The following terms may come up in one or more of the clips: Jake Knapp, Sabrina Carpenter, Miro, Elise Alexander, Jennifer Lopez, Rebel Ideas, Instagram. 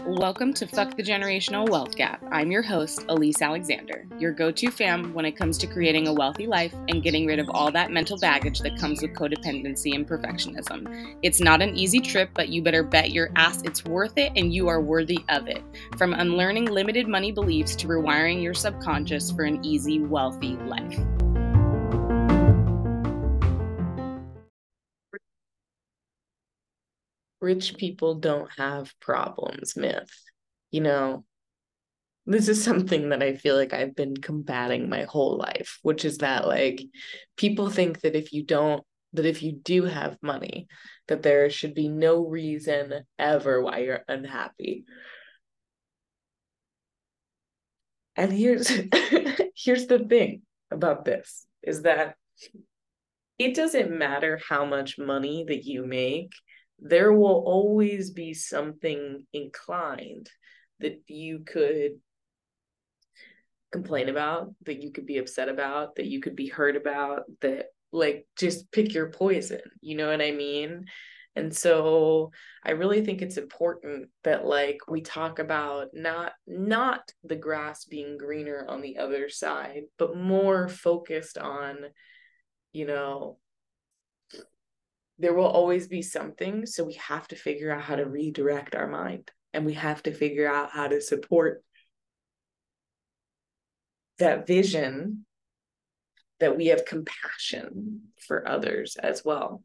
Welcome to Fuck the Generational Wealth Gap. I'm your host, Elise Alexander, your go-to fam when it comes to creating a wealthy life and getting rid of all that mental baggage that comes with codependency and perfectionism. It's not an easy trip, but you better bet your ass it's worth it and you are worthy of it. From unlearning limited money beliefs to rewiring your subconscious for an easy, wealthy life. Rich people don't have problems myth. You know, this is something that I feel like I've been combating my whole life, which is that like people think that if you do have money, that there should be no reason ever why you're unhappy. And here's the thing about this is that it doesn't matter how much money that you make. There will always be something inclined that you could complain about, that you could be upset about, that you could be hurt about, that like just pick your poison, you know what I mean? And so I really think it's important that like we talk about not the grass being greener on the other side, but more focused on, you know, there will always be something, so we have to figure out how to redirect our mind, and we have to figure out how to support that vision that we have compassion for others as well.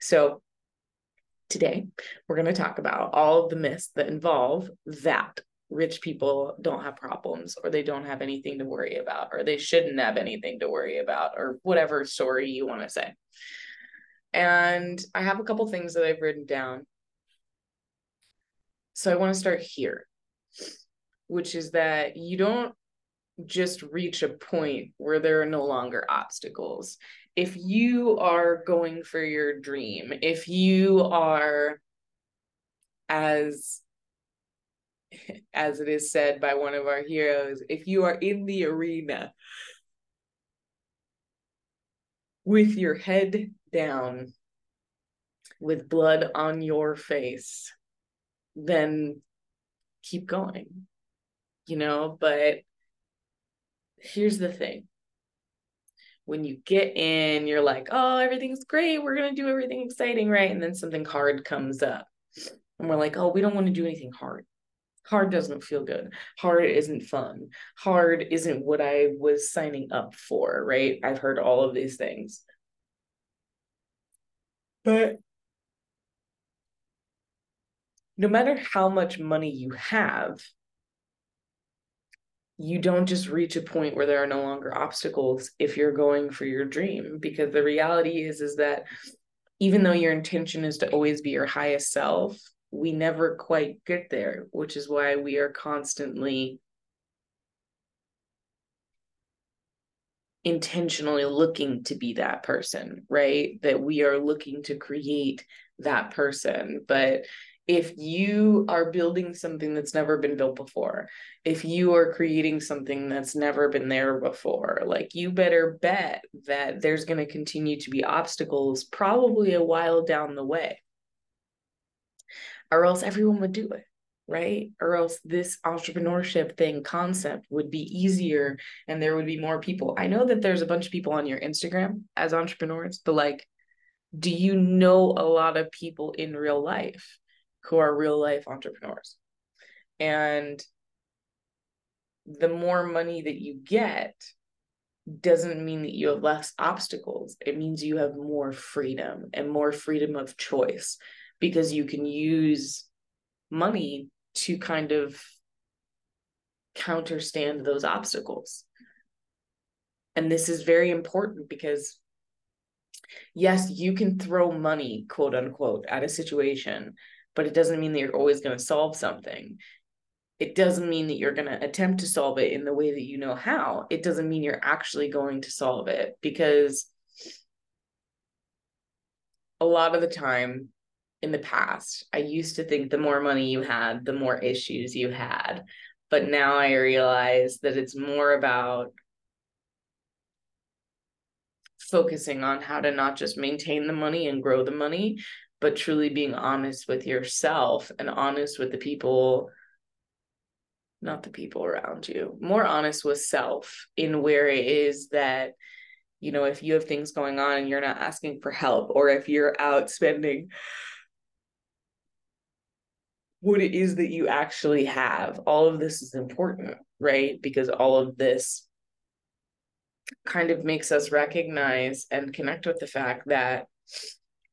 So today, we're going to talk about all of the myths that involve that rich people don't have problems, or they don't have anything to worry about, or they shouldn't have anything to worry about, or whatever story you want to say. And I have a couple things that I've written down. So I want to start here, which is that you don't just reach a point where there are no longer obstacles. If you are going for your dream, if you are, as it is said by one of our heroes, if you are in the arena with your head down, with blood on your face, then keep going, you know? But here's the thing. When you get in, you're like, oh, everything's great. We're going to do everything exciting, right? And then something hard comes up. And we're like, oh, we don't want to do anything hard. Hard doesn't feel good. Hard isn't fun. Hard isn't what I was signing up for, right? I've heard all of these things. But no matter how much money you have, you don't just reach a point where there are no longer obstacles if you're going for your dream. Because the reality is that even though your intention is to always be your highest self, we never quite get there, which is why we are constantly intentionally looking to be that person, right? That we are looking to create that person. But if you are building something that's never been built before, if you are creating something that's never been there before, like you better bet that there's going to continue to be obstacles probably a while down the way. Or else everyone would do it, right? Or else this entrepreneurship thing concept would be easier and there would be more people. I know that there's a bunch of people on your Instagram as entrepreneurs, but like, do you know a lot of people in real life who are real life entrepreneurs? And the more money that you get doesn't mean that you have less obstacles. It means you have more freedom and more freedom of choice, because you can use money to kind of counterstand those obstacles. And this is very important because, yes, you can throw money, quote unquote, at a situation, but it doesn't mean that you're always going to solve something. It doesn't mean that you're going to attempt to solve it in the way that you know how. It doesn't mean you're actually going to solve it, because a lot of the time, in the past, I used to think the more money you had, the more issues you had. But now I realize that it's more about focusing on how to not just maintain the money and grow the money, but truly being honest with yourself and honest with the people, not the people around you, more honest with self in where it is that, you know, if you have things going on and you're not asking for help, or if you're out spending what it is that you actually have, all of this is important, right? Because all of this kind of makes us recognize and connect with the fact that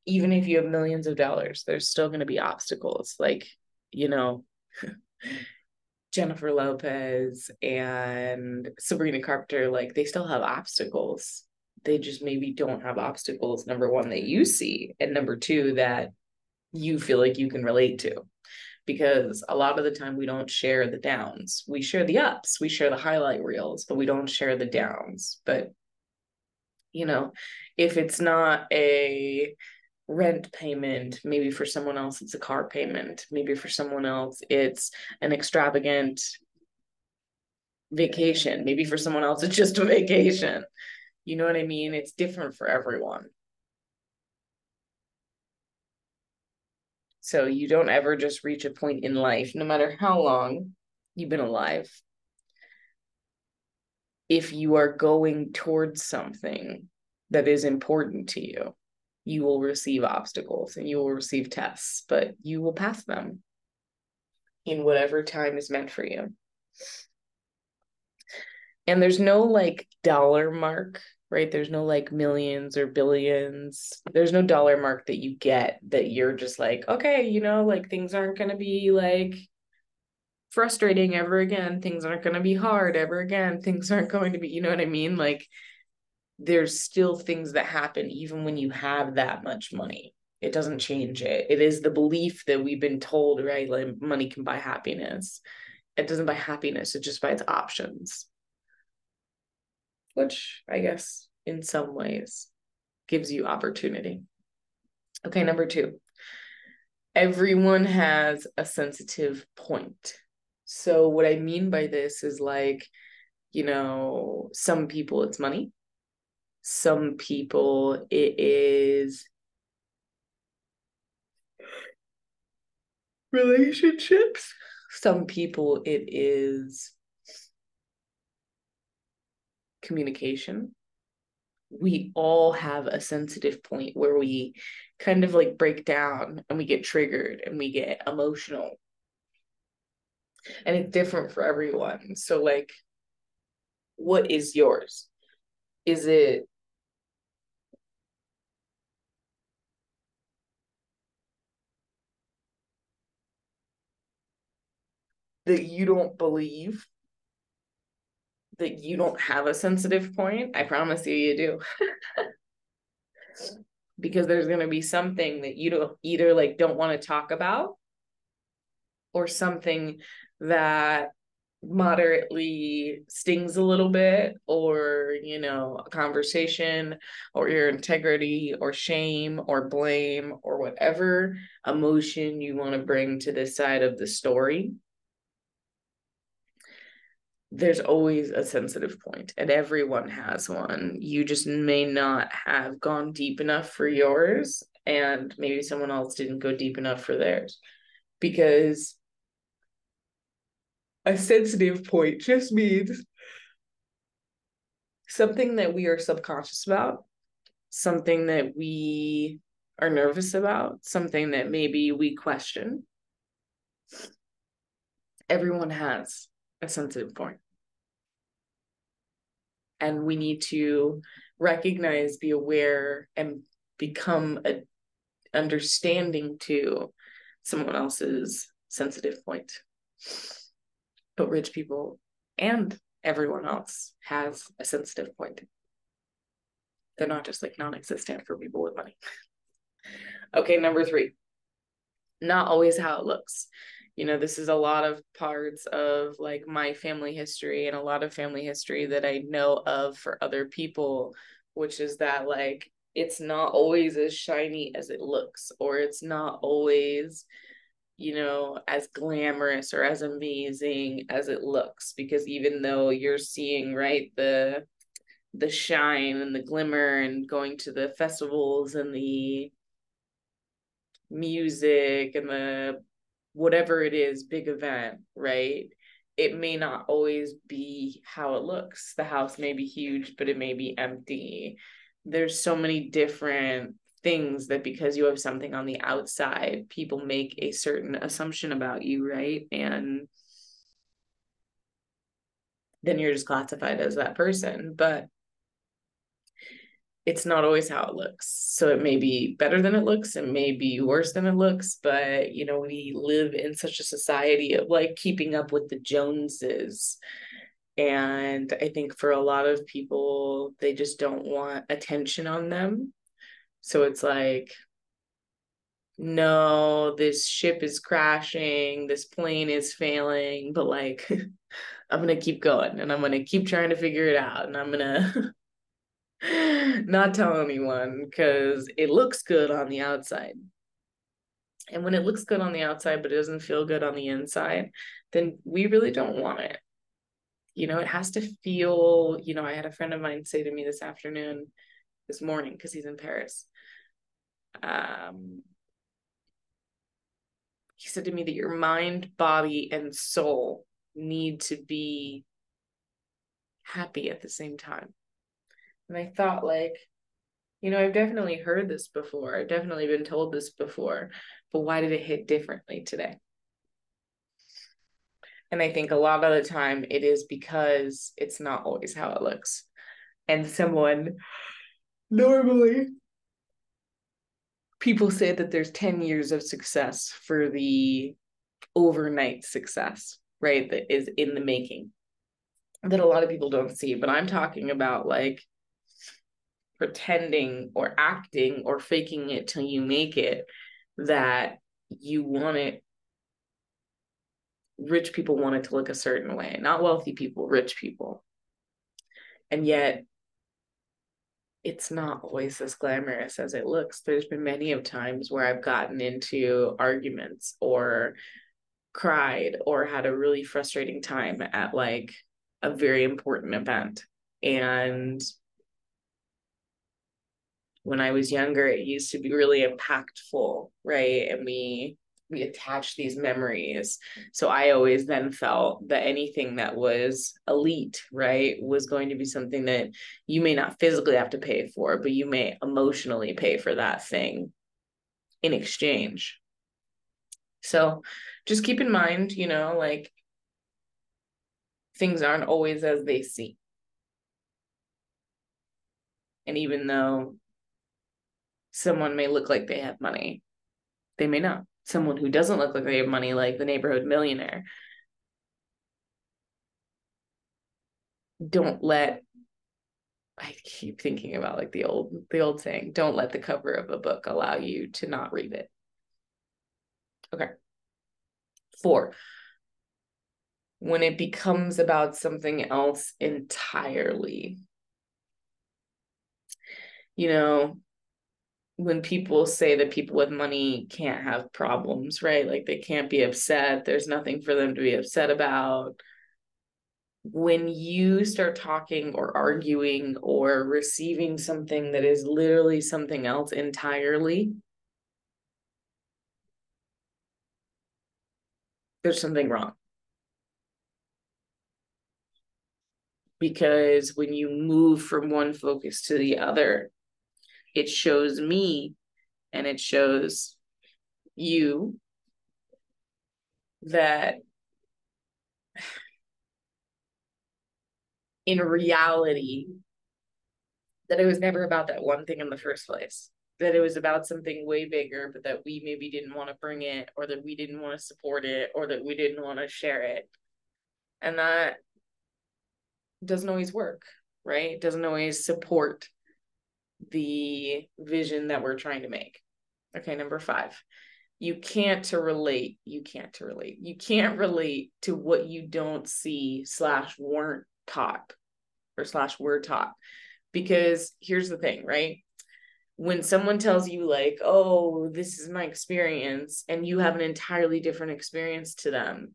even if you have millions of dollars, there's still going to be obstacles. Like, you know, Jennifer Lopez and Sabrina Carpenter, like, they still have obstacles. They just maybe don't have obstacles, number one, that you see, and number two, that you feel like you can relate to. Because a lot of the time we don't share the downs. We share the ups, we share the highlight reels, but we don't share the downs. But, you know, if it's not a rent payment, maybe for someone else it's a car payment, maybe for someone else it's an extravagant vacation, maybe for someone else it's just a vacation. You know what I mean? It's different for everyone. So you don't ever just reach a point in life, no matter how long you've been alive, if you are going towards something that is important to you, you will receive obstacles and you will receive tests, but you will pass them in whatever time is meant for you. And there's no like dollar mark, right? There's no like millions or billions. There's no dollar mark that you get that you're just like, okay, you know, like things aren't going to be like frustrating ever again. Things aren't going to be hard ever again. Things aren't going to be, you know what I mean? Like, there's still things that happen even when you have that much money. It doesn't change it. It is the belief that we've been told, right? Like, money can buy happiness. It doesn't buy happiness. It just buys options. Which I guess in some ways gives you opportunity. Okay, number two. Everyone has a sensitive point. So what I mean by this is like, you know, some people it's money. Some people it is relationships. Some people it is communication. We all have a sensitive point where we kind of like break down and we get triggered and we get emotional. And it's different for everyone. So like, what is yours? Is it that you don't believe that you don't have a sensitive point? I promise you, you do. Because there's going to be something that you don't either like don't want to talk about, or something that moderately stings a little bit, or, you know, a conversation, or your integrity, or shame, or blame, or whatever emotion you want to bring to this side of the story. There's always a sensitive point, and everyone has one. You just may not have gone deep enough for yours, and maybe someone else didn't go deep enough for theirs. Because a sensitive point just means something that we are subconscious about, something that we are nervous about, something that maybe we question. Everyone has a sensitive point. And we need to recognize, be aware, and become understanding to someone else's sensitive point. But rich people and everyone else has a sensitive point. They're not just like non-existent for people with money. Okay, number three. Not always how it looks. You know, this is a lot of parts of like my family history and a lot of family history that I know of for other people, which is that like, it's not always as shiny as it looks, or it's not always, you know, as glamorous or as amazing as it looks. Because even though you're seeing, right, the the shine and the glimmer and going to the festivals and the music and the whatever it is, big event, right? It may not always be how it looks. The house may be huge, but it may be empty. There's so many different things that because you have something on the outside, people make a certain assumption about you, right? And then you're just classified as that person, but it's not always how it looks. So it may be better than it looks. It may be worse than it looks, but you know, we live in such a society of like keeping up with the Joneses. And I think for a lot of people, they just don't want attention on them. So it's like, no, this ship is crashing, this plane is failing, but like, I'm going to keep going and I'm going to keep trying to figure it out. And I'm going to not tell anyone because it looks good on the outside. And when it looks good on the outside, but it doesn't feel good on the inside, then we really don't want it. You know, it has to feel, you know, I had a friend of mine say to me this morning, because he's in Paris. He said to me that your mind, body, and soul need to be happy at the same time. And I thought, like, you know, I've definitely heard this before. I've definitely been told this before, but why did it hit differently today? And I think a lot of the time it is because it's not always how it looks. And normally, people say that there's 10 years of success for the overnight success, right? That is in the making that a lot of people don't see. But I'm talking about like pretending or acting or faking it till you make it, that you want it. Rich people want it to look a certain way, not wealthy people, rich people. And yet it's not always as glamorous as it looks. There's been many of times where I've gotten into arguments or cried or had a really frustrating time at like a very important event. And when I was younger, it used to be really impactful, right? And we attach these memories. So I always then felt that anything that was elite, right, was going to be something that you may not physically have to pay for, but you may emotionally pay for that thing in exchange. So just keep in mind, you know, like things aren't always as they seem. And even though someone may look like they have money, they may not. Someone who doesn't look like they have money, like the neighborhood millionaire. I keep thinking about like the old saying, don't let the cover of a book allow you to not read it. Okay. 4, when it becomes about something else entirely. You know, when people say that people with money can't have problems, right? Like they can't be upset. There's nothing for them to be upset about. When you start talking or arguing or receiving something that is literally something else entirely, there's something wrong. Because when you move from one focus to the other, it shows me and it shows you that in reality, that it was never about that one thing in the first place, that it was about something way bigger, but that we maybe didn't want to bring it, or that we didn't want to support it, or that we didn't want to share it. And that doesn't always work, right? It doesn't always support the vision that we're trying to make. Okay, number 5, you can't relate to what you don't see /weren't taught or/were taught. Because here's the thing, right? When someone tells you like, oh, this is my experience, and you have an entirely different experience to them,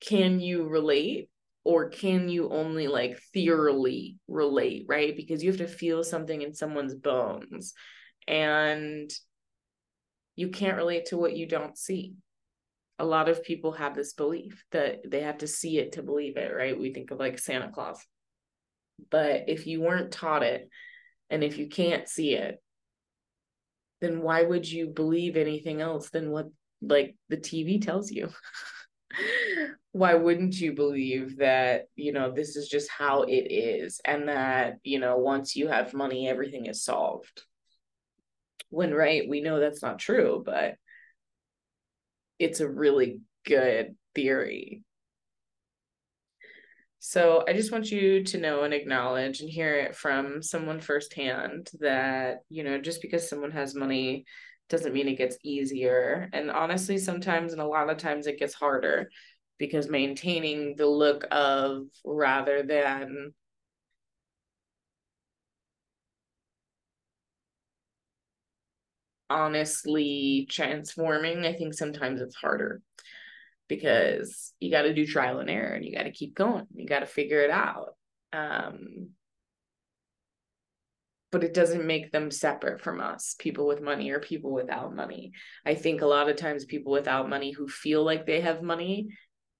can you relate? or can you only like theoretically relate, right? Because you have to feel something in someone's bones and you can't relate to what you don't see. A lot of people have this belief that they have to see it to believe it, right? We think of like Santa Claus. But if you weren't taught it and if you can't see it, then why would you believe anything else than what like the TV tells you? Why wouldn't you believe that, you know, this is just how it is and that, you know, once you have money, everything is solved? When, right, we know that's not true, but it's a really good theory. So I just want you to know and acknowledge and hear it from someone firsthand that, you know, just because someone has money doesn't mean it gets easier. And honestly, sometimes and a lot of times it gets harder because maintaining the look of rather than honestly transforming, I think sometimes it's harder. Because you got to do trial and error and you got to keep going. You got to figure it out. But it doesn't make them separate from us, people with money or people without money. I think a lot of times people without money who feel like they have money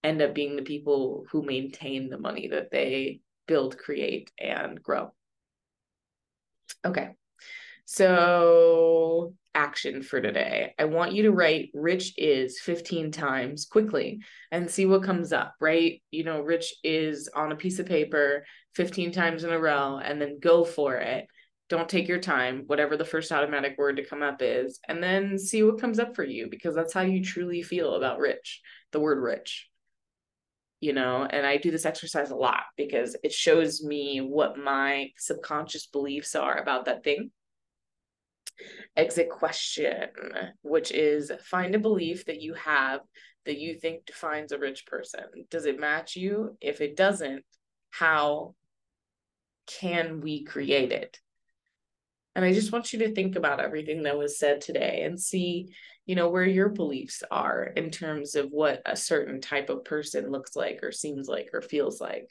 end up being the people who maintain the money that they build, create, and grow. Okay. So action for today. I want you to write rich is 15 times quickly and see what comes up, right? You know, rich is on a piece of paper 15 times in a row and then go for it. Don't take your time, whatever the first automatic word to come up is, and then see what comes up for you because that's how you truly feel about rich, the word rich. You know, and I do this exercise a lot because it shows me what my subconscious beliefs are about that thing. Exit question, which is find a belief that you have that you think defines a rich person. Does it match you? If it doesn't, how can we create it? And I just want you to think about everything that was said today and see, you know, where your beliefs are in terms of what a certain type of person looks like or seems like or feels like.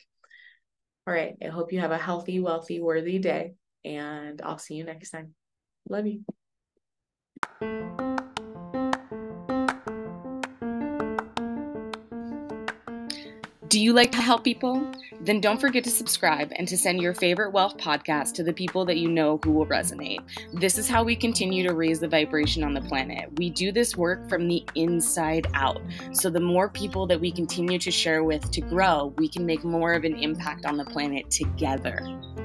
All right. I hope you have a healthy, wealthy, worthy day, and I'll see you next time. Love you. Do you like to help people? Then don't forget to subscribe and to send your favorite wealth podcast to the people that you know who will resonate. This is how we continue to raise the vibration on the planet. We do this work from the inside out. So the more people that we continue to share with to grow, we can make more of an impact on the planet together.